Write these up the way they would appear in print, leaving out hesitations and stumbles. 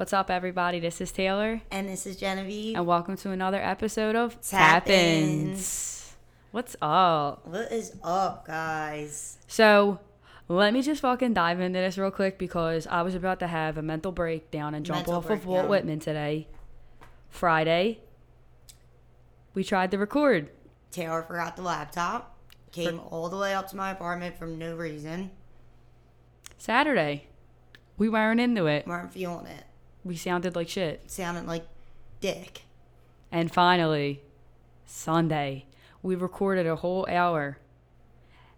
What's up, everybody? This is Taylor. And this is Genevieve. And welcome to another episode of Tap Inz. What's up? What is up, guys? So, let me just fucking dive into this real quick because I was about to have a mental breakdown and jump off of Walt Whitman today. Friday, we tried to record. Taylor forgot the laptop. Came all the way up to my apartment for no reason. Saturday, we weren't into it. Weren't feeling it. We sounded like shit. Sounded like dick. And finally, Sunday, we recorded a whole hour.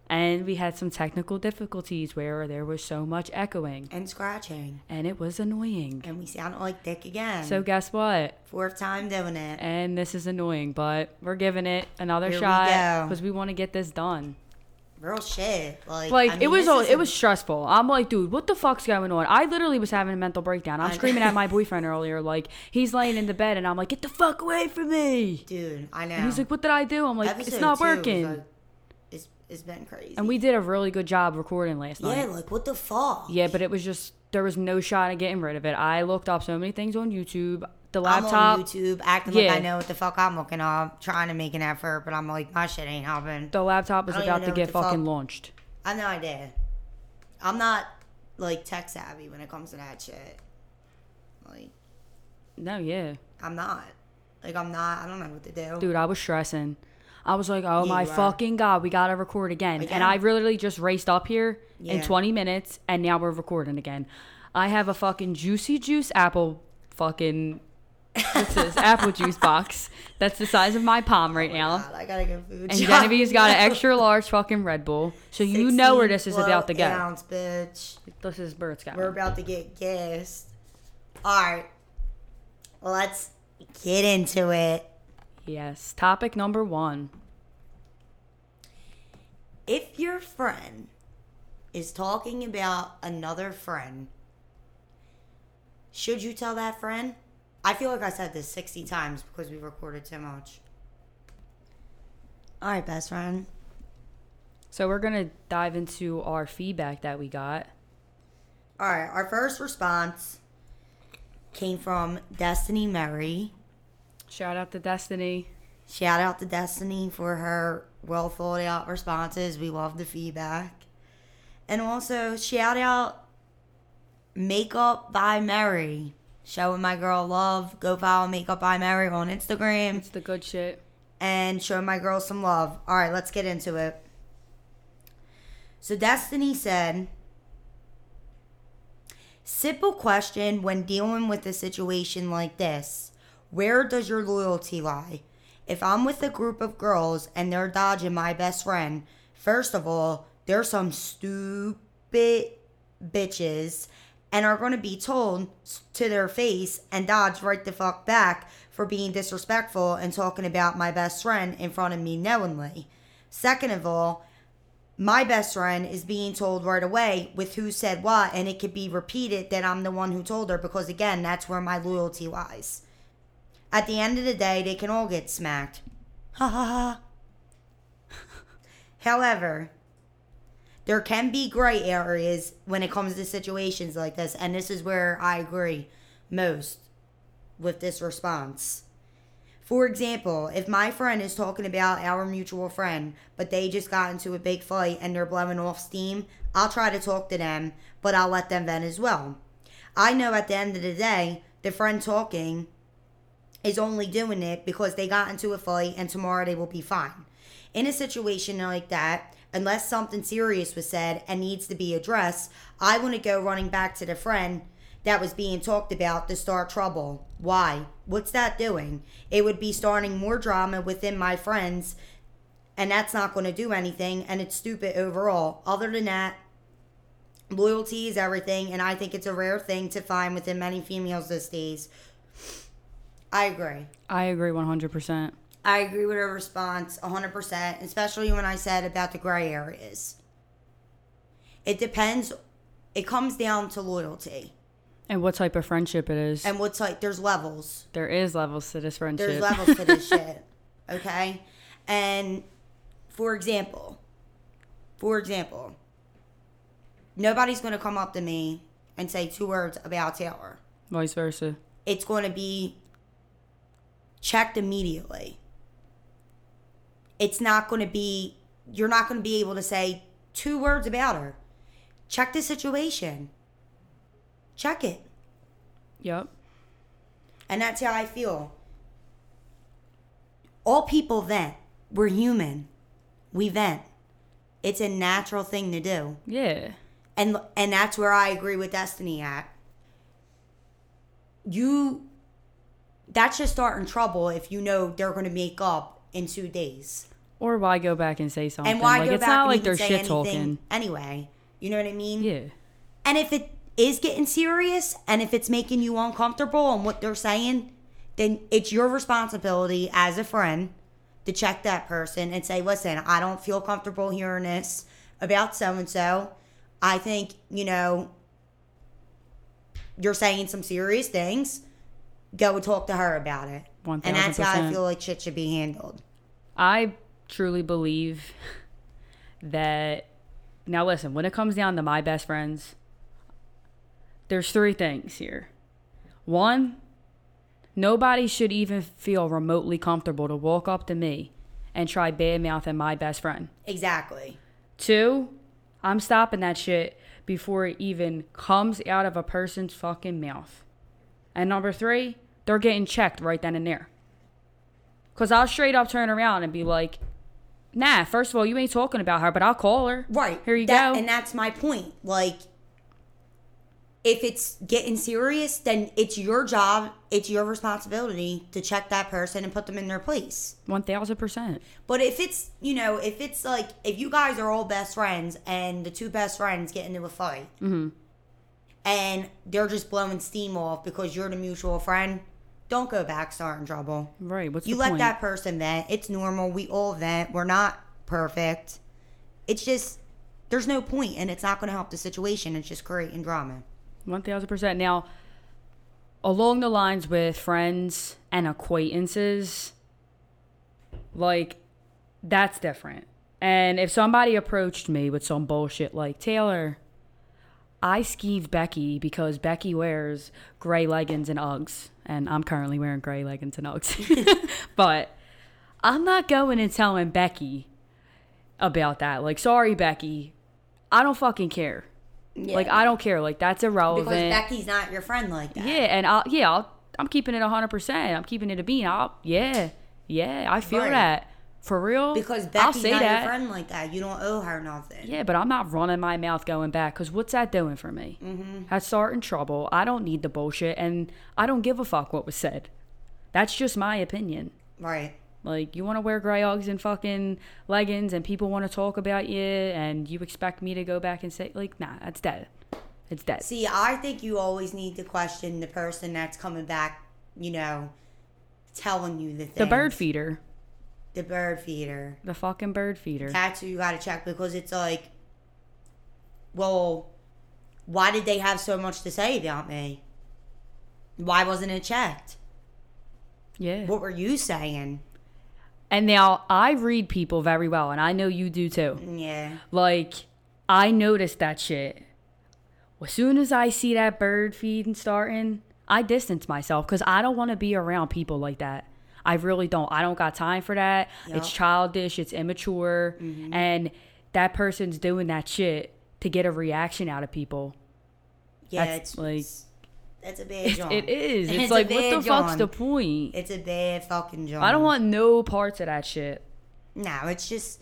And we had some technical difficulties where there was so much echoing. And scratching. And it was annoying. And we sounded like dick again. So guess what? Fourth time doing it. And this is annoying, but we're giving it another shot. Because we want to get this done. Real shit. Like I mean, it was stressful. I'm like, dude, what the fuck's going on? I literally was having a mental breakdown. I'm screaming at my boyfriend earlier. Like, he's laying in the bed, and I'm like, get the fuck away from me. Dude, I know. And he's like, what did I do? I'm like, Episode it's not working. It's been crazy. And we did a really good job recording last night. Yeah, like, what the fuck? Yeah, but it was just, there was no shot of getting rid of it. I looked up so many things on YouTube. The laptop. I'm on YouTube, acting like I know what the fuck I'm looking up, trying to make an effort, but I'm like, my shit ain't helping. The laptop is about to get fucking launched. I have no idea. I'm not, like, tech savvy when it comes to that shit. Like. No, yeah. I'm not. Like, I'm not. I don't know what to do. Dude, I was stressing. I was like, oh, my fucking God, we got to record again. And I literally just raced up here in 20 minutes, and now we're recording again. I have a fucking Juicy Juice apple fucking, what's this, apple juice box that's the size of my palm right now. God, I got to go food. And Genevieve's got an extra large fucking Red Bull. So you know where this is about to go. Ounce, bitch. This is Bert's got. We're about to get gassed. All right. Let's get into it. Yes. Topic number one. If your friend is talking about another friend, should you tell that friend? I feel like I said this 60 times because we recorded too much. All right, best friend. So we're going to dive into our feedback that we got. All right. Our first response came from Destiny Mary. Shout out to Destiny. Shout out to Destiny for her well thought out responses. We love the feedback. And also, shout out Makeup by Mary. Showing my girl love. Go follow Makeup by Mary on Instagram. It's the good shit. And show my girl some love. All right, let's get into it. So Destiny said, simple question when dealing with a situation like this. Where does your loyalty lie? If I'm with a group of girls and they're dodging my best friend, first of all, they're some stupid bitches and are going to be told to their face and dodge right the fuck back for being disrespectful and talking about my best friend in front of me knowingly. Second of all, my best friend is being told right away with who said what, and it could be repeated that I'm the one who told her because, again, that's where my loyalty lies. At the end of the day, they can all get smacked. Ha ha ha. However, there can be gray areas when it comes to situations like this, and this is where I agree most with this response. For example, if my friend is talking about our mutual friend, but they just got into a big fight and they're blowing off steam, I'll try to talk to them, but I'll let them vent as well. I know at the end of the day, the friend talking is only doing it because they got into a fight and tomorrow they will be fine. In a situation like that, unless something serious was said and needs to be addressed, I want to go running back to the friend that was being talked about to start trouble. Why? What's that doing? It would be starting more drama within my friends, and that's not going to do anything, and it's stupid overall. Other than that, loyalty is everything, and I think it's a rare thing to find within many females these days. I agree. I agree 100%. I agree with her response 100%, especially when I said about the gray areas. It depends. It comes down to loyalty. And what type of friendship it is. And what type. There's levels. There is levels to this friendship. There's levels to this shit. Okay? And for example, nobody's going to come up to me and say two words about Taylor. Vice versa. It's going to be checked immediately. It's not going to be, you're not going to be able to say two words about her. Check the situation. Check it. Yep. And that's how I feel. All people vent. We're human. We vent. It's a natural thing to do. Yeah. And that's where I agree with Destiny at. That should start in trouble if you know they're going to make up in 2 days. Or why go back and say something? And why go back and even say anything talking. Anyway. You know what I mean? Yeah. And if it is getting serious and if it's making you uncomfortable on what they're saying, then it's your responsibility as a friend to check that person and say, listen, I don't feel comfortable hearing this about so-and-so. I think, you know, you're saying some serious things. Go and talk to her about it. 1,000%. And that's how I feel like shit should be handled. I truly believe that... Now listen, when it comes down to my best friends, there's three things here. One, nobody should even feel remotely comfortable to walk up to me and try badmouthing my best friend. Exactly. Two, I'm stopping that shit before it even comes out of a person's fucking mouth. And number three, they're getting checked right then and there. Because I'll straight up turn around and be like, nah, first of all, you ain't talking about her, but I'll call her. Right. Here you go. And that's my point. Like, if it's getting serious, then it's your job, it's your responsibility to check that person and put them in their place. 1,000%. But if it's, you know, if it's like, if you guys are all best friends and the two best friends get into a fight, mm-hmm. and they're just blowing steam off because you're the mutual friend, don't go back starting trouble. Right. What's the point? You let that person vent. It's normal. We all vent. We're not perfect. It's just, there's no point, and it's not going to help the situation. It's just creating drama. 1,000%. Now, along the lines with friends and acquaintances, like, that's different. And if somebody approached me with some bullshit like, Taylor, I skeeved Becky because Becky wears gray leggings and Uggs. And I'm currently wearing gray leggings and Uggs. But I'm not going and telling Becky about that. Like, sorry, Becky. I don't fucking care. Yeah. Like, I don't care. Like, that's irrelevant. Because Becky's not your friend like that. Yeah, and I'm keeping it 100%. I'm keeping it a bean. I feel right. That. For real? Because Becky's not your friend like that. You don't owe her nothing. Yeah, but I'm not running my mouth going back because what's that doing for me? Mm-hmm. That's starting trouble. I don't need the bullshit, and I don't give a fuck what was said. That's just my opinion. Right. Like, you want to wear gray Uggs and fucking leggings, and people want to talk about you, and you expect me to go back and say, like, nah, that's dead. It's dead. See, I think you always need to question the person that's coming back, you know, telling you the thing. The bird feeder. The bird feeder. The fucking bird feeder. That's who you gotta check because it's like, well, why did they have so much to say about me? Why wasn't it checked? Yeah. What were you saying? And now, I read people very well, and I know you do too. Yeah. Like, I noticed that shit. As soon as I see that bird feeding starting, I distance myself because I don't want to be around people like that. I really don't. I don't got time for that. Yep. It's childish. It's immature. Mm-hmm. And that person's doing that shit to get a reaction out of people. Yeah, that's a bad job. It is. It's like, what the fuck's the point? It's a bad fucking job. I don't want no parts of that shit. No, it's just...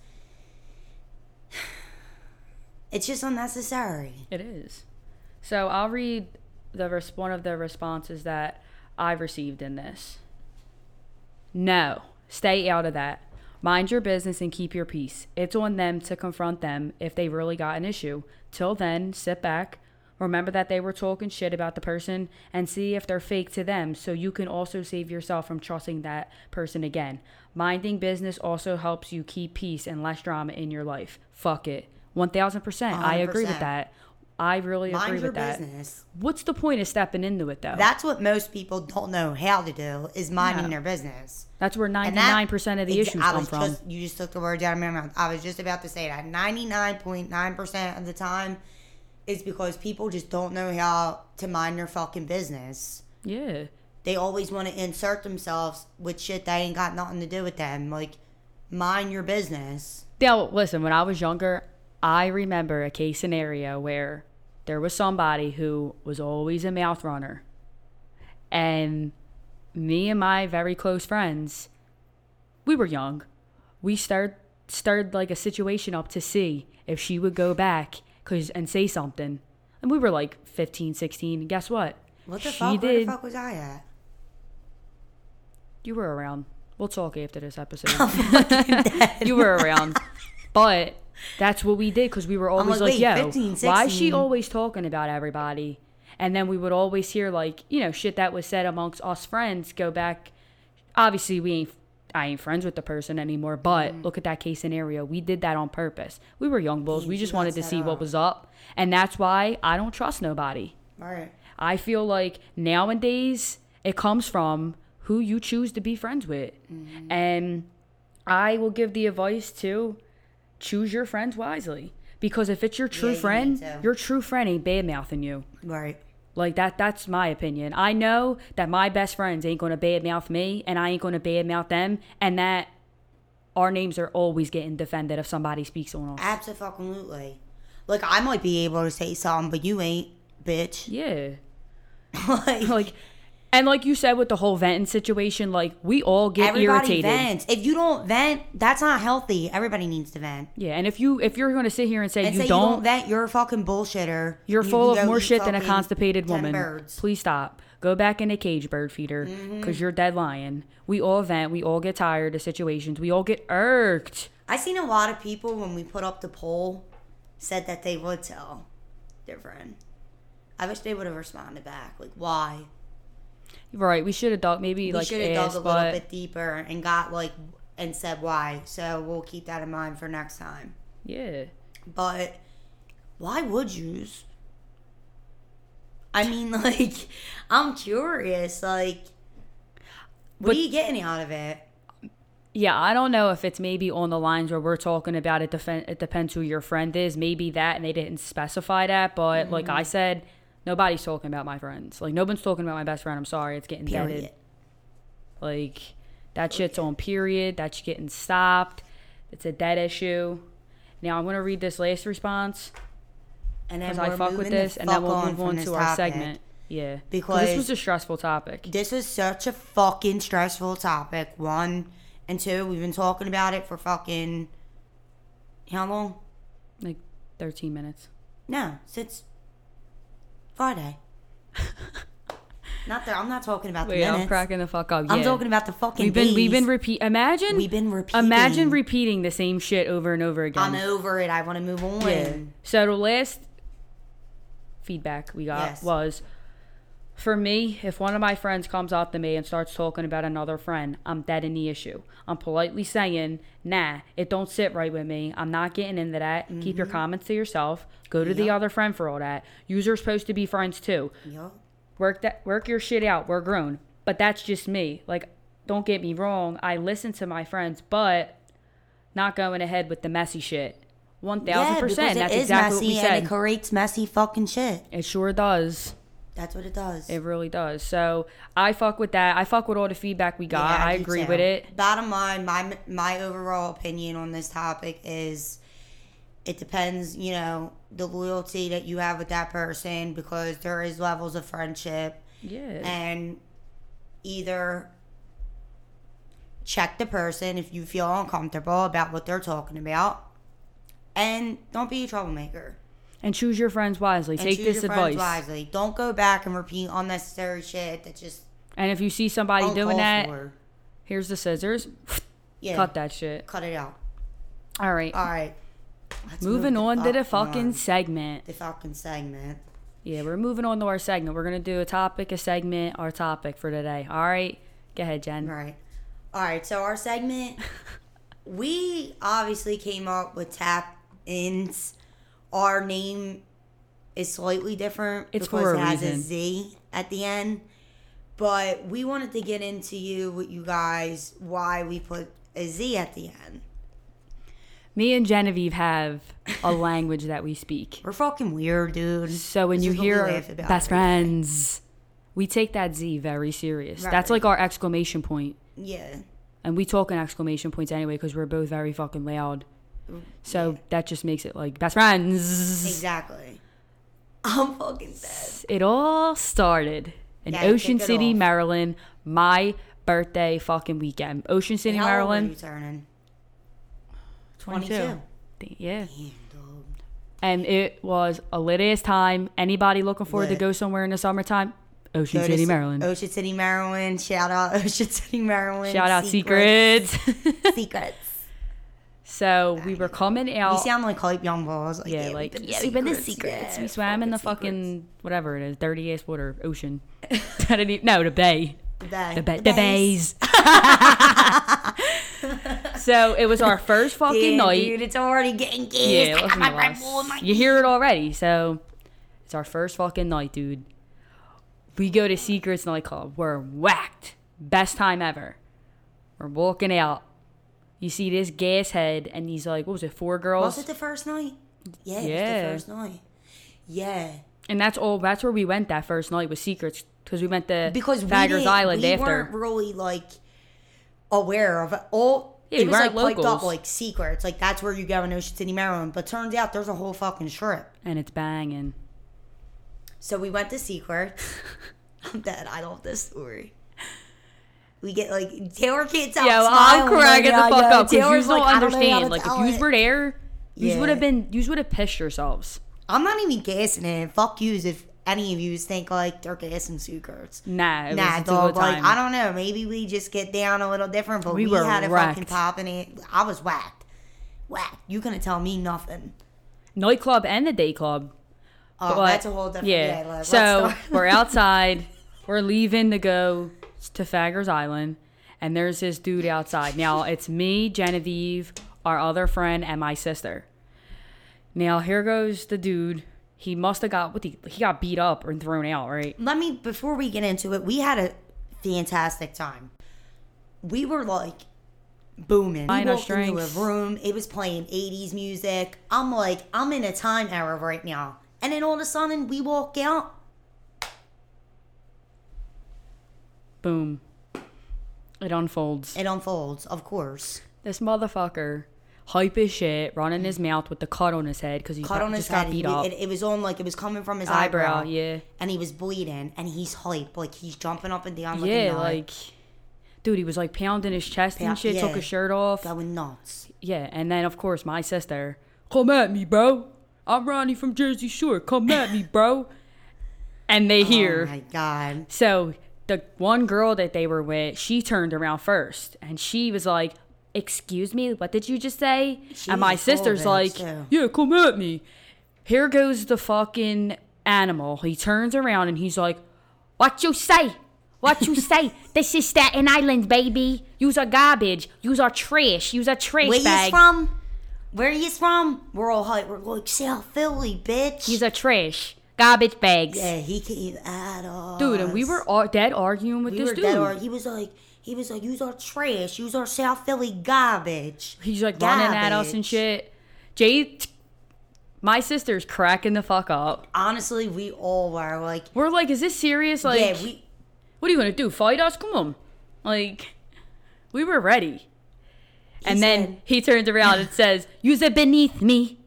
It's just unnecessary. It is. So I'll read one of the responses that I've received in this. No, stay out of that. Mind your business and keep your peace. It's on them to confront them if they really got an issue. Till then, sit back, remember that they were talking shit about the person, and see if they're fake to them so you can also save yourself from trusting that person again. Minding business also helps you keep peace and less drama in your life. Fuck it. 1,000%. 100%. I agree with that. I really agree with that. Mind your business. What's the point of stepping into it, though? That's what most people don't know how to do, is minding their business. That's where 99% of the issues come from. You just took the words out of my mouth. I was just about to say that. 99.9% of the time, is because people just don't know how to mind their fucking business. Yeah. They always want to insert themselves with shit that ain't got nothing to do with them. Like, mind your business. Now, listen, when I was younger, I remember a case scenario where there was somebody who was always a mouth runner. And me and my very close friends, we were young. We started like a situation up to see if she would go back and say something. And we were like 15, 16. And guess what? What the fuck? Where the fuck was I at? You were around. We'll talk after this episode. I'm fucking dead. You were around. But that's what we did because we were always like, yo, 15, why is she always talking about everybody? And then we would always hear, like, you know, shit that was said amongst us friends go back. Obviously, I ain't friends with the person anymore, but look at that case scenario. We did that on purpose. We were young bulls. We just wanted to see what was up. And that's why I don't trust nobody. All right. I feel like nowadays it comes from who you choose to be friends with. Mm-hmm. And I will give the advice to choose your friends wisely. Because if it's your true friend, your true friend ain't bad-mouthing you. Right. Like, that's my opinion. I know that my best friends ain't going to bad-mouth me, and I ain't going to bad-mouth them, and that our names are always getting defended if somebody speaks on us. Absolutely. Like, I might be able to say something, but you ain't, bitch. Yeah. And like you said with the whole venting situation, like, we all get irritated. Everybody vents. If you don't vent, that's not healthy. Everybody needs to vent. Yeah, and if you're going to sit here and say you don't vent, you're a fucking bullshitter. You're full of more shit than a constipated woman. Birds. Please stop. Go back in a cage, bird feeder, because you're dead lying. We all vent. We all get tired of situations. We all get irked. I seen a lot of people, when we put up the poll, said that they would tell their friend. I wish they would have responded back. Like, why? Right, we should have dug a little bit deeper and got and said why. So we'll keep that in mind for next time. Yeah, but why would you? I mean, like, I'm curious. Like, what are you getting out of it? Yeah, I don't know if it's maybe on the lines where we're talking about it depends who your friend is. Maybe that, and they didn't specify that. But like I said, nobody's talking about my friends. Like, nobody's talking about my best friend. I'm sorry. It's getting vetted. Like, that shit's on period. That shit's getting stopped. It's a dead issue. Now, I'm going to read this last response. And then I fuck with this. And then we'll move on to our segment. Yeah. Because this was a stressful topic. This is such a fucking stressful topic. One. And two, we've been talking about it for fucking... how long? Like, 13 minutes. No. Since... Friday. I'm not talking about the minutes. I'm cracking the fuck up. Yeah. I'm talking about the fucking days. Imagine repeating the same shit over and over again. I'm over it. I want to move on. Yeah. So the last feedback we got was, for me, if one of my friends comes up to me and starts talking about another friend, I'm dead in the issue. I'm politely saying, nah, it don't sit right with me. I'm not getting into that. Mm-hmm. Keep your comments to yourself. Go to the other friend for all that. You're supposed to be friends too. Yep. Work your shit out. We're grown. But that's just me. Like, don't get me wrong. I listen to my friends, but not going ahead with the messy shit. 1,000%. That's exactly what we said. And it creates messy fucking shit. It sure does. That's what it does. It really does. So I fuck with that. I fuck with all the feedback we got. Yeah, I agree with it. Bottom line, my overall opinion on this topic is, it depends, you know, the loyalty that you have with that person, because there is levels of friendship. Yeah. And either check the person if you feel uncomfortable about what they're talking about, and don't be a troublemaker. And choose your friends wisely. Take this advice. Don't go back and repeat unnecessary shit that just... And if you see somebody doing that, here's the scissors. Yeah. Cut that shit. Cut it out. All right. Moving on to the fucking segment. The fucking segment. Yeah, we're moving on to our segment. We're going to do our topic for today. All right? Go ahead, Jen. All right, so our segment... we obviously came up with Tap Inz. Our name is slightly different. It's because it has a Z at the end. But we wanted to get into you guys why we put a Z at the end. Me and Genevieve have a language that we speak. We're fucking weird, dude. So when you hear best friends, we take that Z very serious. Right. That's like our exclamation point. Yeah. And we talk in exclamation points anyway because we're both very fucking loud. So that just makes it like best friends. Exactly. I'm fucking dead. It all started in Ocean City, Maryland. My birthday fucking weekend. Ocean City, Maryland. How old are you turning? 22. Yeah. Damn, dog. And it was a lit ass time. Anybody looking forward to go somewhere in the summertime? Ocean City, Maryland. Ocean City, Maryland. Shout out Ocean City, Maryland. Shout out Secrets. So we were coming out. You sound like hype young balls. Like, we've been to Secrets. Yeah, we swam in the fucking whatever it is, dirty ass water, ocean. The bay. The bays. So it was our first fucking night. Dude, it's already getting gay. Yeah, you hear it already. So it's our first fucking night, dude. We go to Secrets nightclub. We're whacked. Best time ever. We're walking out. You see this gas head and he's like, what was it, 4 girls? Was it the first night? Yeah, it was the first night. Yeah. And that's where we went that first night with Secrets. Because we went to Fager's Island after. We weren't really, like, aware of it. It was, like, locals. Piped up, like, Secrets. Like, that's where you go in Ocean City, Maryland. But turns out there's a whole fucking strip. And it's banging. So we went to Secrets. I'm dead. I love this story. We get, like, Taylor can't tell. Yeah, I'm crying the fuck up. Because you don't understand. Like, if you were there, you would have pissed yourselves. I'm not even guessing it. Fuck yous if any of you think like they're gassing Secrets. Nah, dog. Like, I don't know. Maybe we just get down a little different, but we had a fucking pop in it. I was whacked. You couldn't tell me nothing. Nightclub and the day club. Oh, but that's a whole different day. Like, so we're outside. We're leaving to go to Fager's Island, and there's this dude outside. Now it's me, Genevieve, our other friend, and my sister. Now here goes the dude. He must have got he got beat up and thrown out, right? Before we get into it, we had a fantastic time. We were like booming. We walked into a room. It was playing 80s music. I'm like, I'm in a time era right now. And then all of a sudden, we walk out. Boom. It unfolds. It unfolds, of course. This motherfucker. Hype as shit, running his mouth with the cut on his head because he just got beat up. It was on, like, it was coming from his eyebrow. Yeah. And he was bleeding, and he's hype. Like, he's jumping up and down. Yeah, like, dude, he was, like, pounding his chest and shit, took his shirt off. Going nuts. Yeah, and then, of course, my sister, come at me, bro. I'm Ronnie from Jersey Shore. Come at me, bro. And they hear. Oh, my God. So the one girl that they were with, she turned around first, and she was like, excuse me, what did you just say? And my sister's like, yeah, come at me. Here goes the fucking animal. He turns around and he's like, what you say? What you say? This is Staten Island, baby. Use our garbage. Use our trash. Use our trash bag. Where you from? We're all hype. We're like, South Philly, bitch. Use our trash. Garbage bags. Yeah, he came at us. Dude, and we were dead arguing with this dude. He was like, use our trash. Use our South Philly garbage. He's like running at us and shit. My sister's cracking the fuck up. Honestly, we all were like. We're like, is this serious? Like, yeah, what are you going to do? Fight us? Come on. Like, we were ready. And then he turns around and says, use it beneath me.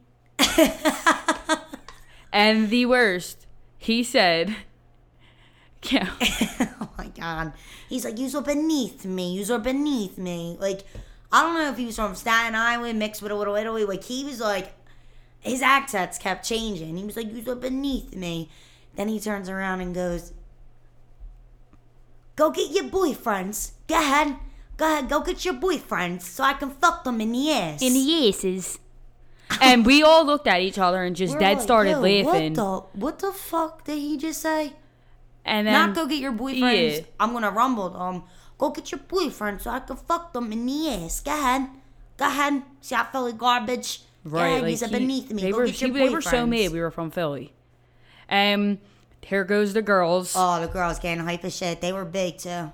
And the worst, he said. Yeah. Oh my God. He's like, yous are beneath me. Yous are beneath me. Like, I don't know if he was from Staten Island mixed with a little Italy. Like, he was like, his accents kept changing. He was like, yous are beneath me. Then he turns around and goes, go get your boyfriends. Go ahead. Go get your boyfriends so I can fuck them in the ass. In the asses. And we all looked at each other and just started laughing. What the fuck did he just say? And then, not go get your boyfriends. Yeah. I'm gonna rumble them. Go get your boyfriend so I can fuck them in the ass. Go ahead. See, I feel like garbage. Right, like he's beneath me. They were so mad. We were from Philly. Here goes the girls. Oh, the girls getting hype as shit. They were big too.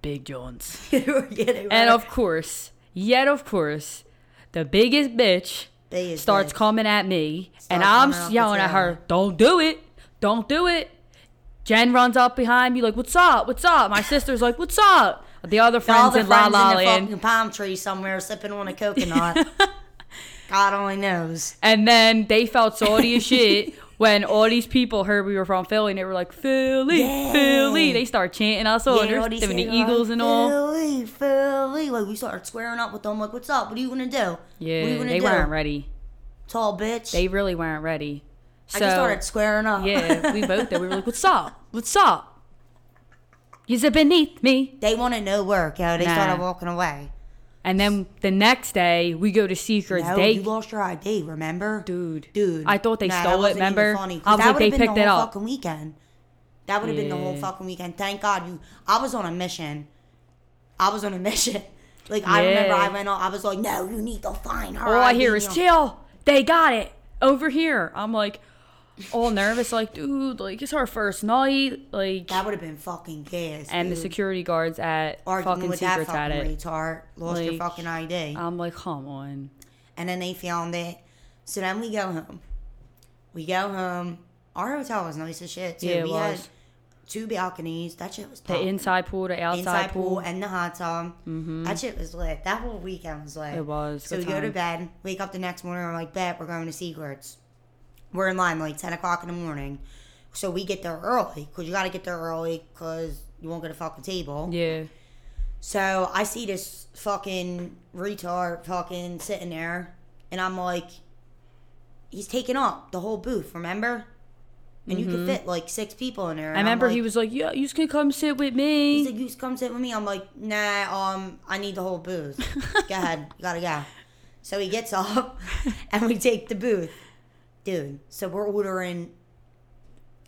Big Jones. Yeah, they were. And of course, the biggest bitch starts coming at me, and I'm yelling at her, "Don't do it! Don't do it!" Jen runs up behind me like, "What's up? What's up?" My sister's like, "What's up?" The other friends in La La Land, fucking palm tree somewhere, sipping on a coconut. God only knows. And then they felt salty as shit when all these people heard we were from Philly, and they were like, "Philly, yeah. Philly." They start chanting us all. Yeah, they're doing the Eagles and all. Philly, Philly. Like, we started squaring up with them. Like, "What's up? What are you going to do?" Yeah, what are you gonna do? Weren't ready. Tall bitch. They really weren't ready. So, I just started squaring up. Yeah, we both did. We were like, "What's up? What's up? You're beneath me." They wanted no work, yo. They started walking away. And then the next day, we go to Secrets. You lost your ID, remember? Dude. I thought they stole it, remember? Funny, I was like, they picked it up. That would have been the whole fucking weekend. That would have been the whole fucking weekend. Thank God. I was on a mission. Like, I remember I went on. I was like, "No, you need to find her." All I hear is, "Chill. They got it. Over here." I'm like, all nervous, like, "Dude, like, it's our first night." Like, that would have been fucking gas. And the security guards at fucking Secrets had it. Retard. Lost your fucking ID. I'm like, come on. And then they found it. So then we go home. Our hotel was nice as shit, too. Yeah, we had two balconies. That shit was pumped. The inside pool, the outside pool, and the hot tub. Mm-hmm. That shit was lit. That whole weekend was lit. It was. So we go to bed, wake up the next morning, we're like, "Bet, we're going to Secrets." We're in line like 10 o'clock in the morning. So we get there early, because you got to get there early because you won't get a fucking table. Yeah. So I see this fucking retard fucking sitting there, and I'm like, he's taking up the whole booth, remember? And you could fit like six people in there. I remember, like, he was like, "Yeah, you can come sit with me." He's like, "You can come sit with me." I'm like, "Nah, I need the whole booth." "Go ahead. You got to go." So he gets up, and we take the booth. Dude, so we're ordering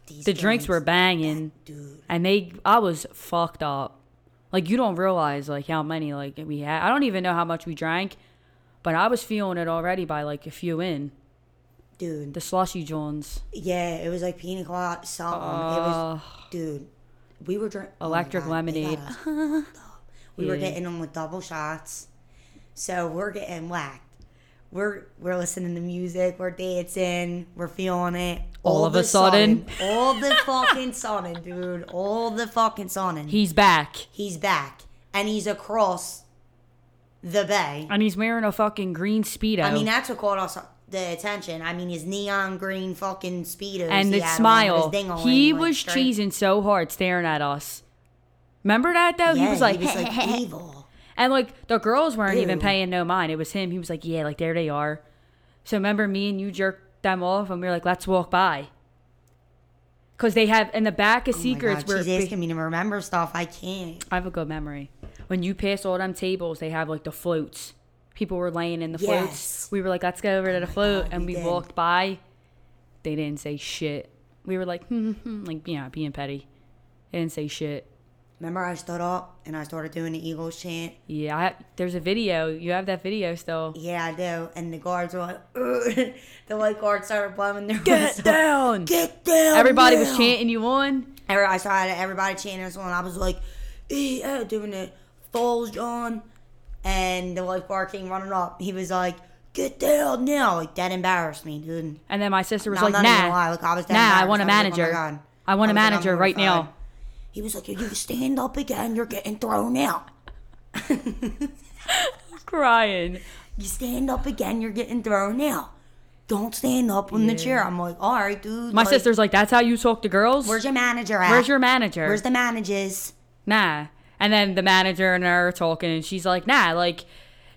these The drinks were banging. Dude. And I was fucked up. Like, you don't realize, like, how many, like, we had. I don't even know how much we drank, but I was feeling it already by, like, a few in. Dude. The slushy Johns. Yeah, it was, like, pina colada, something. It was, dude, we were drinking. Electric lemonade. We were getting them with double shots. So we're getting whacked. We're listening to music, we're dancing, we're feeling it. All of a sudden. All the fucking sudden, dude. All the fucking sudden. He's back. And he's across the bay. And he's wearing a fucking green Speedo. I mean, that's what caught us the attention. I mean, his neon green fucking Speedo. And the smile. He was cheesing so hard staring at us. Remember that, though? Yeah, he was like evil. And, like, the girls weren't even paying no mind. It was him. He was like, "Yeah, like, there they are." So, remember, me and you jerked them off, and we were like, "Let's walk by." Because they have, in the back of Secrets. Oh, my God. She's asking me to remember stuff. I can't. I have a good memory. When you pass all them tables, they have, like, the floats. People were laying in the floats. We were like, "Let's go over to the float." God, and we walked by. They didn't say shit. We were like, like, yeah, being petty. They didn't say shit. Remember, I stood up and I started doing the Eagles chant. Yeah, there's a video. You have that video still. Yeah, I do. And the guards were like, "Ugh." The white guards started blowing their whistle. Get down! Everybody was chanting you on. I saw everybody chanting us on. I was like, doing the falls, John. And the lifeguard came running up. He was like, "Get down now!" Like, that embarrassed me, dude. And then my sister was like, "Nah, like, I want a manager. Like, oh my God. I want a manager right now." He was like, "You stand up again, you're getting thrown out." Crying. "You stand up again, you're getting thrown out. Don't stand up on the chair." I'm like, "All right, dude." My sister's like, "That's how you talk to girls? Where's your manager at? Where's your manager? Where's the managers?" Nah. And then the manager and her are talking, and she's like, "Nah, like,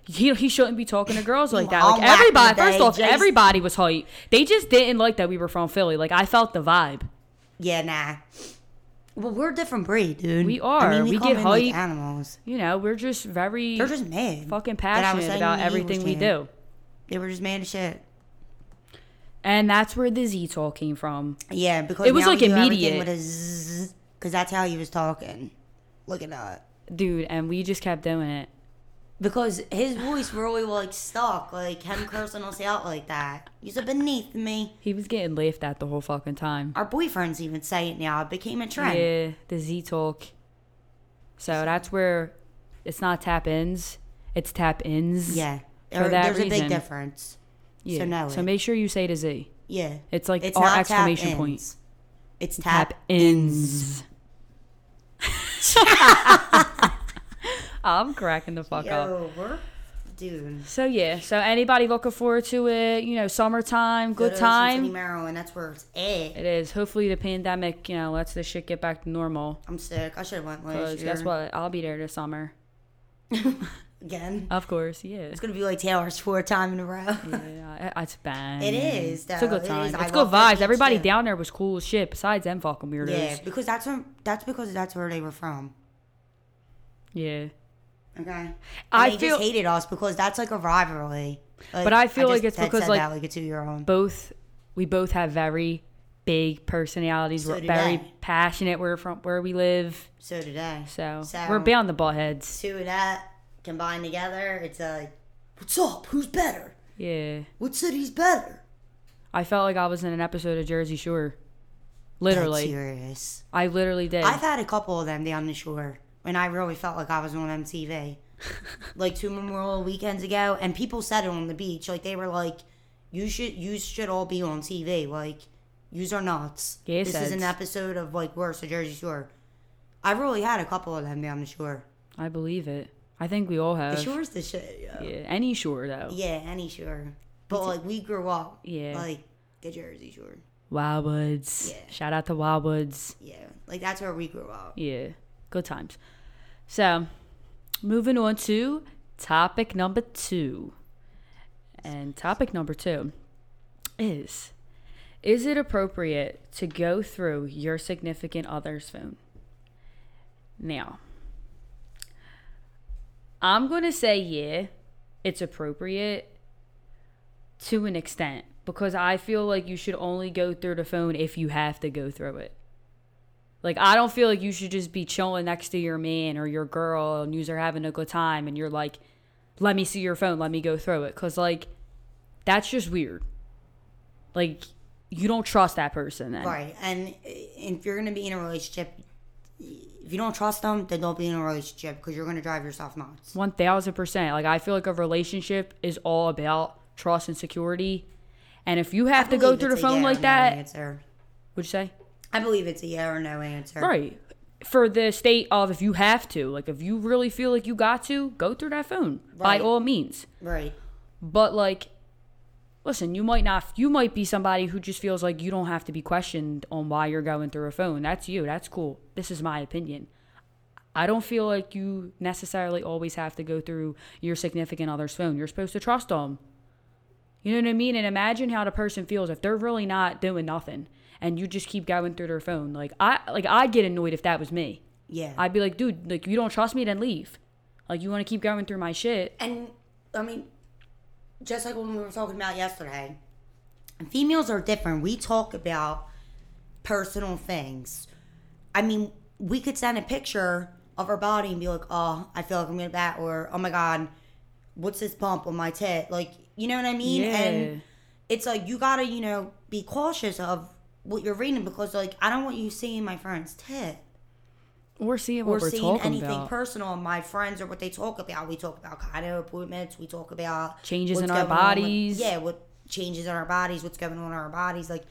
he shouldn't be talking to girls like that." Like, everybody, first off, everybody was hype. They just didn't like that we were from Philly. Like, I felt the vibe. Yeah, nah. Well, we're a different breed, dude. We are. I mean, we get hyped. Like animals. You know, we're just very... They're just mad. Fucking passionate about everything we do. They were just mad as shit. And that's where the Z talk came from. Yeah, because it was like immediate. Because that's how he was talking. Look at that. Dude, and we just kept doing it. Because his voice really, like, stuck. Like, him cursing us out like that. You're beneath me. He was getting laughed at the whole fucking time. Our boyfriends even say it now. It became a trend. Yeah, the Z talk. So that's where it's not Tap Inz. It's Tap Inz. Yeah. For that reason. There's a big difference. Yeah. So now so make sure you say to Z. Yeah. It's like it's our exclamation Tap Inz. Point. It's Tap Inz. I'm cracking the fuck up. We're dude. So yeah, so anybody looking forward to it, you know, summertime, good time. Ocean City, Maryland, that's where it's at. It is. Hopefully the pandemic, you know, lets this shit get back to normal. I'm sick. I should have went last year. Guess what? I'll be there this summer. Again? Of course, yeah. It's gonna be like Taylor's 4th time in a row. Yeah, it's bad. It is. Though. It's a good time. It's good vibes. Everybody down there was cool as shit. Besides them fucking weirdos. Yeah, because that's where they were from. Yeah. Okay. And I feel just hated us because that's like a rivalry. Like, but I feel like it's because like, a 2-year-old. We both have very big personalities. So we're very passionate. We're from where we live. So do they. So we're beyond the butt heads. Two of that combined together, it's like, what's up? Who's better? Yeah. What city's better? I felt like I was in an episode of Jersey Shore. Literally. That's serious. I literally did. I've had a couple of them down the shore. And I really felt like I was on MTV. Like 2 Memorial weekends ago. And people said it on the beach. Like, they were like, you should all be on TV. Like, yous are nuts. Yeah, this is an episode of, like, worse, a Jersey Shore. I've really had a couple of them down the shore. I believe it. I think we all have. The shore's the shit, yo. Yeah, any shore, though. Yeah, any shore. But, like, we grew up. Yeah. Like, the Jersey Shore. Wildwoods. Yeah. Shout out to Wildwoods. Yeah. Like, that's where we grew up. Yeah. Good times. So, moving on to topic number 2. And topic number 2 is it appropriate to go through your significant other's phone? Now, I'm going to say, yeah, it's appropriate to an extent. Because I feel like you should only go through the phone if you have to go through it. Like, I don't feel like you should just be chilling next to your man or your girl and you're having a good time and you're like, let me see your phone, let me go through it. Because, like, that's just weird. Like, you don't trust that person then. Right. And if you're going to be in a relationship, if you don't trust them, then don't be in a relationship because you're going to drive yourself nuts. 1,000%. Like, I feel like a relationship is all about trust and security. And if you have to go through the phone like that, what'd you say? I believe it's a yeah or no answer. Right. For the state of if you have to. Like, if you really feel like you got to, go through that phone. Right. By all means. Right. But, like, listen, you might be somebody who just feels like you don't have to be questioned on why you're going through a phone. That's you. That's cool. This is my opinion. I don't feel like you necessarily always have to go through your significant other's phone. You're supposed to trust them. You know what I mean? And imagine how the person feels if they're really not doing nothing. And you just keep going through their phone. Like, I'd get annoyed if that was me. Yeah. I'd be like, dude, like, you don't trust me, then leave. Like, you want to keep going through my shit. And, I mean, just like when we were talking about yesterday, females are different. We talk about personal things. I mean, we could send a picture of our body and be like, oh, I feel like I'm going to that. Or, oh, my God, what's this bump on my tit? Like, you know what I mean? Yeah. And it's like, you got to, you know, be cautious of what you're reading because, like, I don't want you seeing my friend's tit. Or seeing what we're talking about. Or seeing anything personal. My friends or what they talk about. We talk about gyno appointments. We talk about changes in our bodies. What changes in our bodies. What's going on in our bodies. Like,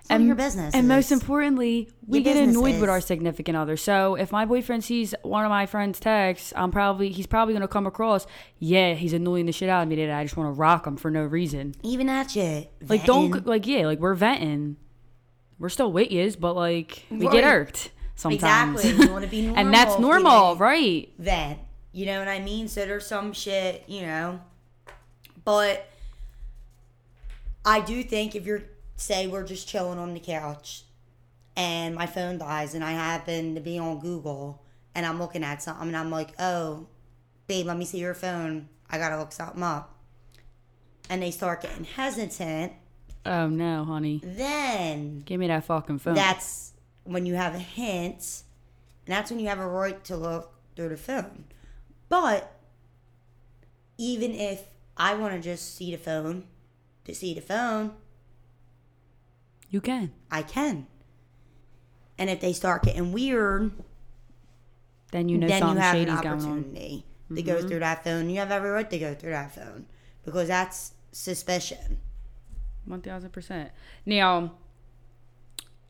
it's none of your business. And most importantly, we get annoyed with our significant other. So if my boyfriend sees one of my friend's texts, he's probably going to come across, yeah, he's annoying the shit out of me today. I just want to rock him for no reason. Even at you. Like, don't, like, yeah, like, we're venting. We're still with yous, but, like, we get irked sometimes. Exactly. You want to be normal. And that's normal, right? Vent. You know what I mean? So there's some shit, you know. But I do think if you're, say we're just chilling on the couch and my phone dies and I happen to be on Google and I'm looking at something and I'm like, oh, babe, let me see your phone. I got to look something up. And they start getting hesitant. Oh, no, honey. Then. Give me that fucking phone. That's when you have a hint. And that's when you have a right to look through the phone. But even if I want to just see the phone to see the phone. You can. I can. And if they start getting weird, then you know something shady's going on. to go through that phone. You have every right to go through that phone because that's suspicion. 1,000%. Now,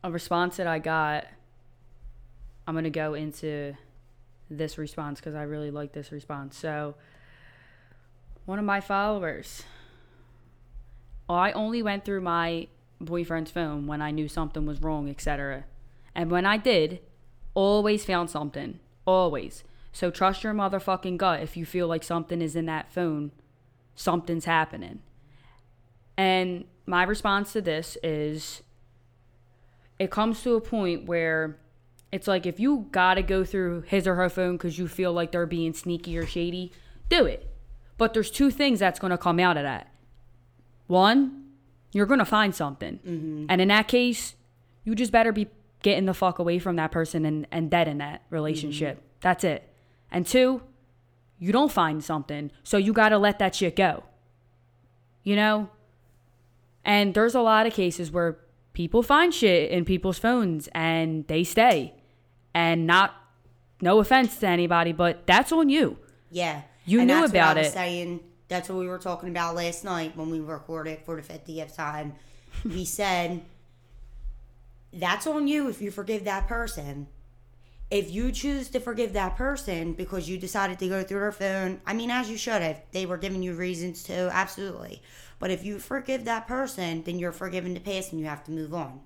a response that I got, I'm going to go into this response because I really like this response. So, one of my followers, I only went through my boyfriend's phone when I knew something was wrong, etc. And when I did, always found something. Always. So trust your motherfucking gut. If you feel like something is in that phone, something's happening. And my response to this is, it comes to a point where it's like, if you gotta go through his or her phone because you feel like they're being sneaky or shady, do it. But there's two things that's gonna come out of that. One, you're gonna find something. Mm-hmm. And in that case, you just better be getting the fuck away from that person and dead in that relationship. Mm-hmm. That's it. And two, you don't find something, so you gotta let that shit go. You know? And there's a lot of cases where people find shit in people's phones and they stay. And not, no offense to anybody, but that's on you. Yeah. You knew about it. That's what we were talking about last night when we recorded for the 50th time. We said, that's on you if you forgive that person. If you choose to forgive that person because you decided to go through their phone, I mean, as you should have. They were giving you reasons to, absolutely. But if you forgive that person, then you're forgiving the past and you have to move on.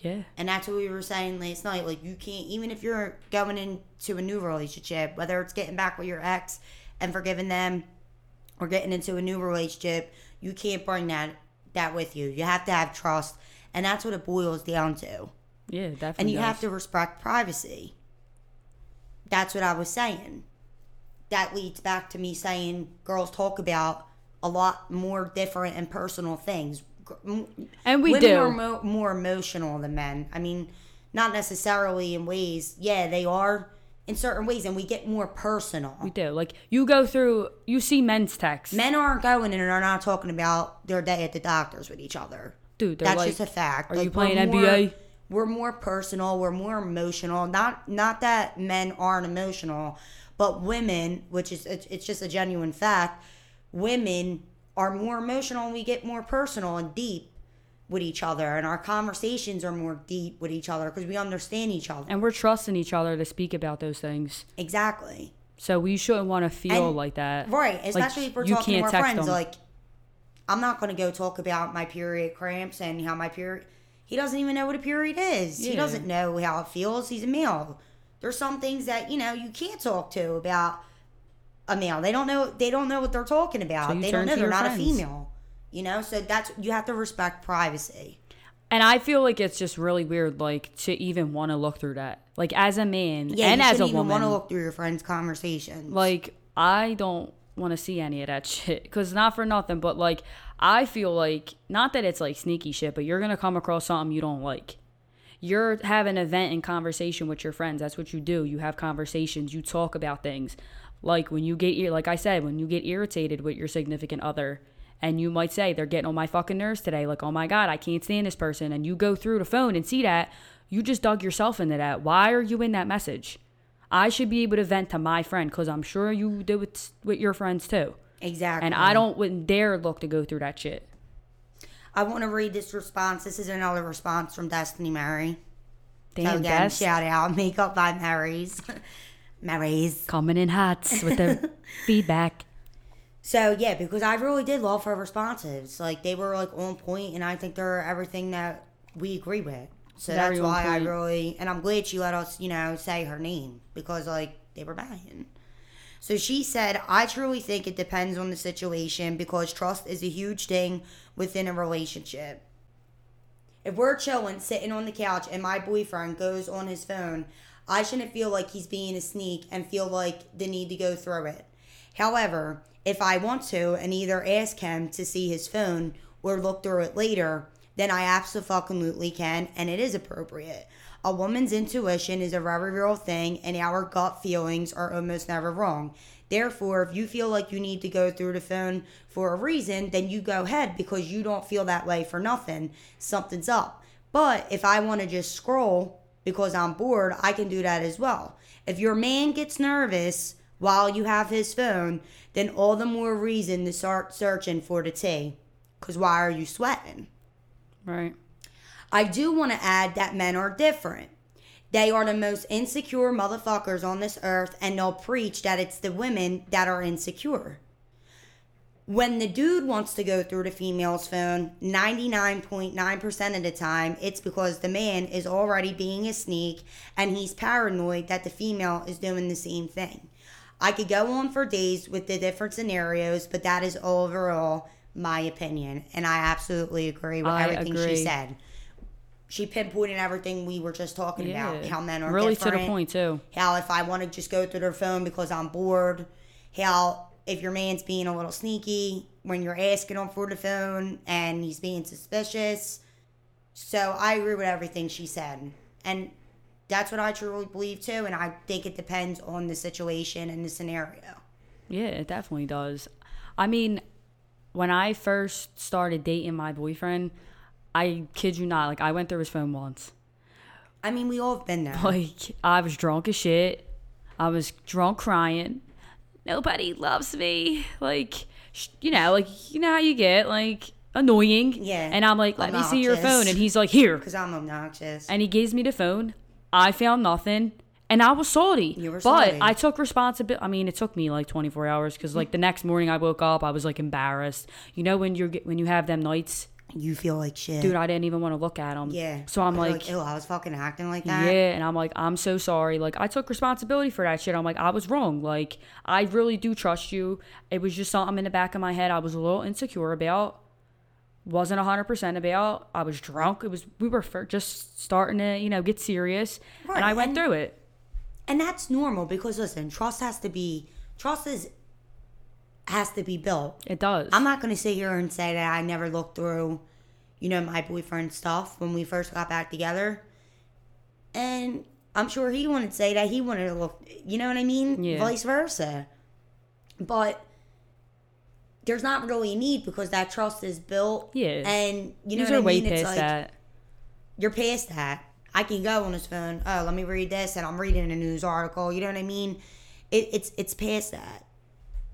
Yeah. And that's what we were saying last night. Like, you can't, even if you're going into a new relationship, whether it's getting back with your ex and forgiving them or getting into a new relationship, you can't bring that with you. You have to have trust. And that's what it boils down to. Yeah, definitely. And you have to respect privacy. That's what I was saying. That leads back to me saying girls talk about a lot more different and personal things. And we do. Women are more emotional than men. I mean, not necessarily in ways. Yeah, they are in certain ways. And we get more personal. We do. Like, you go through, you see men's texts. Men aren't going in and are not talking about their day at the doctor's with each other. Dude, that's like, just a fact. Are like, you playing NBA? We're more personal. We're more emotional. Not that men aren't emotional, but women, which is it's just a genuine fact, women are more emotional and we get more personal and deep with each other. And our conversations are more deep with each other because we understand each other. And we're trusting each other to speak about those things. Exactly. So we shouldn't want to feel like that. Right. Especially like, if we're talking to our friends. Them. Like, I'm not going to go talk about my period cramps and how my period... He doesn't even know what a period is. Yeah. He doesn't know how it feels. He's a male. There's some things that, you know, you can't talk to about a male. They don't know what they're talking about. So they don't know they're not friends. A female. You know, so that's, you have to respect privacy. And I feel like it's just really weird, like, to even want to look through that. Like, as a man and as a woman. You shouldn't even want to look through your friend's conversations. Like, I don't want to see any of that shit. Because not for nothing, but, like... I feel like, not that it's like sneaky shit, but you're going to come across something you don't like. You're having an event and conversation with your friends. That's what you do. You have conversations. You talk about things. Like when you get, like I said, when you get irritated with your significant other and you might say, they're getting on my fucking nerves today. Like, oh my God, I can't stand this person. And you go through the phone and see that. You just dug yourself into that. Why are you in that message? I should be able to vent to my friend because I'm sure you do it with your friends too. Exactly. And I wouldn't dare look to go through that shit. I want to read this response. This is another response from Destiny Mary. Damn, so again, shout out Makeup by Mary's. Mary's. Coming in hot with the feedback. So, yeah, because I really did love her responses. Like, they were, like, on point, and I think they're everything that we agree with. So that's why I really... And I'm glad she let us, you know, say her name. Because, like, they were buying. So she said, I truly think it depends on the situation because trust is a huge thing within a relationship. If we're chilling, sitting on the couch, and my boyfriend goes on his phone, I shouldn't feel like he's being a sneak and feel like the need to go through it. However, if I want to and either ask him to see his phone or look through it later, then I absolutely can, and it is appropriate. A woman's intuition is a very real thing, and our gut feelings are almost never wrong. Therefore, if you feel like you need to go through the phone for a reason, then you go ahead because you don't feel that way for nothing. Something's up. But if I want to just scroll because I'm bored, I can do that as well. If your man gets nervous, while you have his phone, then all the more reason to start searching for the tea. Because why are you sweating? Right. I do want to add that men are different. They are the most insecure motherfuckers on this earth, and they'll preach that it's the women that are insecure. When the dude wants to go through the female's phone, 99.9% of the time, it's because the man is already being a sneak and he's paranoid that the female is doing the same thing. I could go on for days with the different scenarios, but that is overall my opinion. And I absolutely agree with everything she said. She pinpointed everything we were just talking about, how men are really different. Really to the point, too. How if I want to just go through their phone because I'm bored, how... if your man's being a little sneaky when you're asking him for the phone and he's being suspicious. So I agree with everything she said. And that's what I truly believe too. And I think it depends on the situation and the scenario. Yeah, it definitely does. I mean, when I first started dating my boyfriend, I kid you not, like I went through his phone once. I mean, we all have been there. Like, I was drunk as shit. I was drunk crying. Nobody loves me. Like, you know how you get, like, annoying. Yeah. And I'm like, let me see your phone. And he's like, here. Because I'm obnoxious. And he gives me the phone. I found nothing. And I was salty. You were salty. But I took responsibility. I mean, it took me like 24 hours because, like, the next morning I woke up, I was, like, embarrassed. You know when you have them nights? You feel like shit. Dude, I didn't even want to look at him. Yeah. So I'm like, ew, I was fucking acting like that. Yeah, and I'm like, I'm so sorry. Like, I took responsibility for that shit. I'm like, I was wrong. Like, I really do trust you. It was just something in the back of my head I was a little insecure about. Wasn't 100% about. I was drunk. We were just starting to, get serious. Right. And I went through it. And that's normal because, listen, trust has to be built. It does. I'm not going to sit here and say that I never looked through, my boyfriend's stuff when we first got back together. And I'm sure he wouldn't say that he wanted to look, you know what I mean? Yeah. Vice versa. But there's not really a need because that trust is built. Yeah. And you know what I mean? It's like, that. You're past that. I can go on his phone, oh, let me read this, and I'm reading a news article. You know what I mean? It's past that.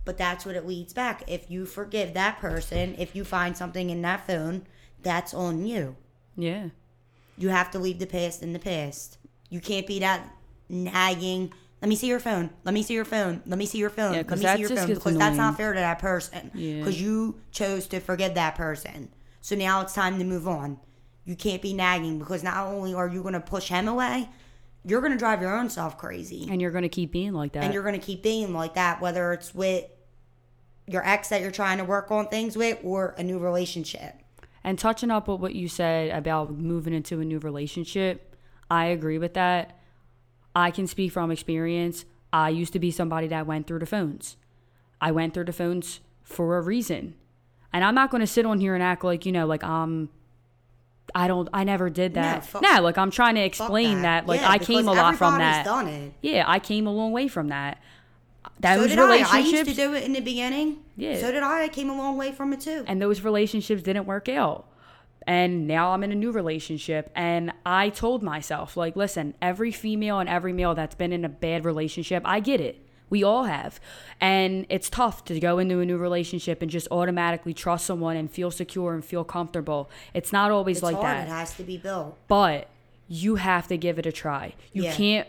But that's what it leads back. If you forgive that person, if you find something in that phone, that's on you. Yeah. You have to leave the past in the past. You can't be that nagging, let me see your phone. Let me see your phone. Let me see your phone. Yeah, let me see your phone. Because that's not fair to that person. Because you chose to forgive that person. So now it's time to move on. You can't be nagging because not only are you going to push him away, you're going to drive your own self crazy. And you're going to keep being like that. Whether it's with your ex that you're trying to work on things with or a new relationship. And touching up with what you said about moving into a new relationship, I agree with that. I can speak from experience. I used to be somebody that went through the phones. I went through the phones for a reason. And I'm not going to sit on here and act like, I never did that. I'm trying to explain that. Like, I came a lot from that. Done it. Yeah, I came a long way from that. So did I. I used to do it in the beginning. Yeah. So did I. I came a long way from it too. And those relationships didn't work out. And now I'm in a new relationship. And I told myself, like, listen, every female and every male that's been in a bad relationship, I get it. We all have. And it's tough to go into a new relationship and just automatically trust someone and feel secure and feel comfortable. It's not always like that. It has to be built. But you have to give it a try. You can't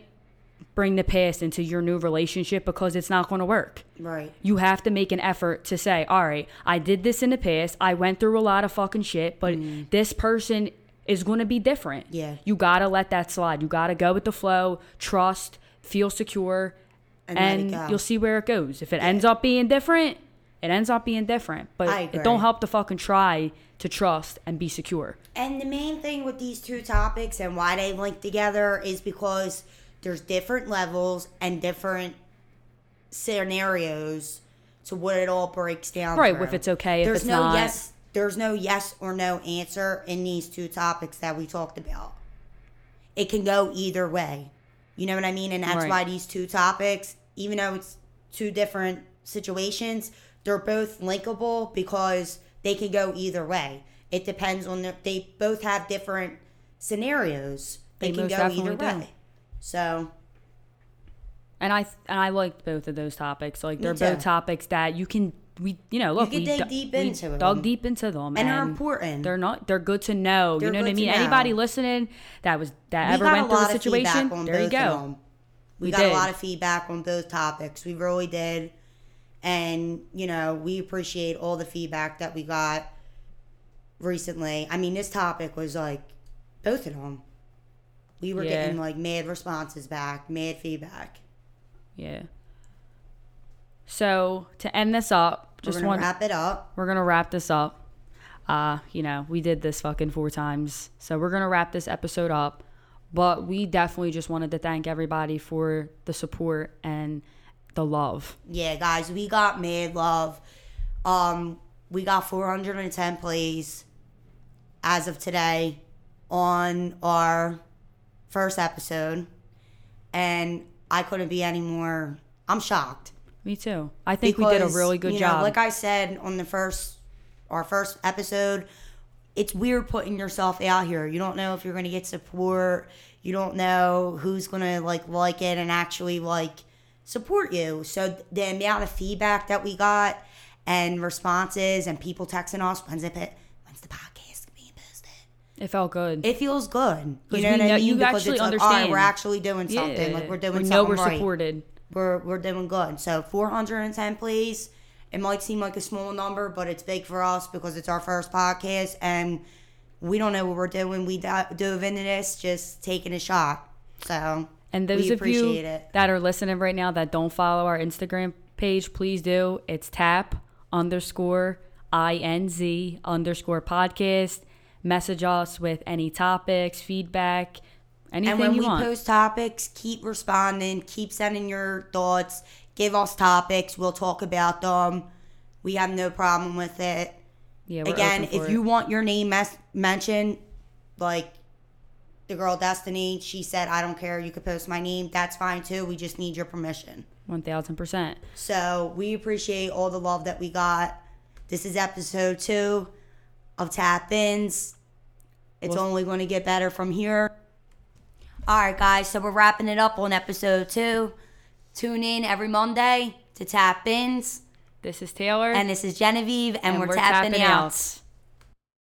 bring the past into your new relationship because it's not going to work. Right. You have to make an effort to say, all right, I did this in the past. I went through a lot of fucking shit, but this person is going to be different. Yeah. You got to let that slide. You got to go with the flow, trust, feel secure. And you'll see where it goes. If it ends up being different, it ends up being different. But it don't help to fucking try to trust and be secure. And the main thing with these two topics and why they link together is because there's different levels and different scenarios to what it all breaks down. Right, if it's okay, if it's not. There's no yes or no answer in these two topics that we talked about. It can go either way. You know what I mean? And that's why these two topics, even though it's two different situations, they're both linkable because they can go either way. It depends on they both have different scenarios. They can go either way. So. And I liked both of those topics. Like they're both topics that you can dug deep into them, and they're important. They're not. They're good to know. They're you know what I mean? Anybody listening that ever went through the situation, there you go. We got a lot of feedback on both topics. We really did, and we appreciate all the feedback that we got recently. I mean, this topic was like both of them. We were getting like mad responses back, mad feedback. Yeah. So to end this up, we're gonna wrap this up. We did this fucking 4 times, so we're gonna wrap this episode up. But we definitely just wanted to thank everybody for the support and the love. Yeah, guys, we got mad love. We got 410 plays as of today on our first episode, and I couldn't be any more. I'm shocked. Me too. I think we did a really good job. Like I said on our first episode, it's weird putting yourself out here. You don't know if you're going to get support. You don't know who's going to like it and actually like support you. So the amount of feedback that we got and responses and people texting us, when's the podcast being posted? It felt good. It feels good. You know what I mean? Because it's like, all right, we're actually doing something. Like we're doing something right. We know we're supported. We're doing good. So 410 plays. It might seem like a small number, but it's big for us because it's our first podcast and we don't know what we're doing. We dove into this just taking a shot. So and those we appreciate of you it. That are listening right now that don't follow our Instagram page, please do. It's tap_INZ_podcast. Message us with any topics, feedback. Anything and when we post topics, keep responding, keep sending your thoughts, give us topics, we'll talk about them. We have no problem with it. Yeah, we're again, open for if it. You want your name mentioned, like the girl Destiny, she said, I don't care, you could post my name, that's fine too. We just need your permission. 1000%. So we appreciate all the love that we got. This is episode 2 of Tap Inz. It's only going to get better from here. All right, guys, so we're wrapping it up on episode 2. Tune in every Monday to Tap Inz. This is Taylor. And this is Genevieve, and we're tapping out.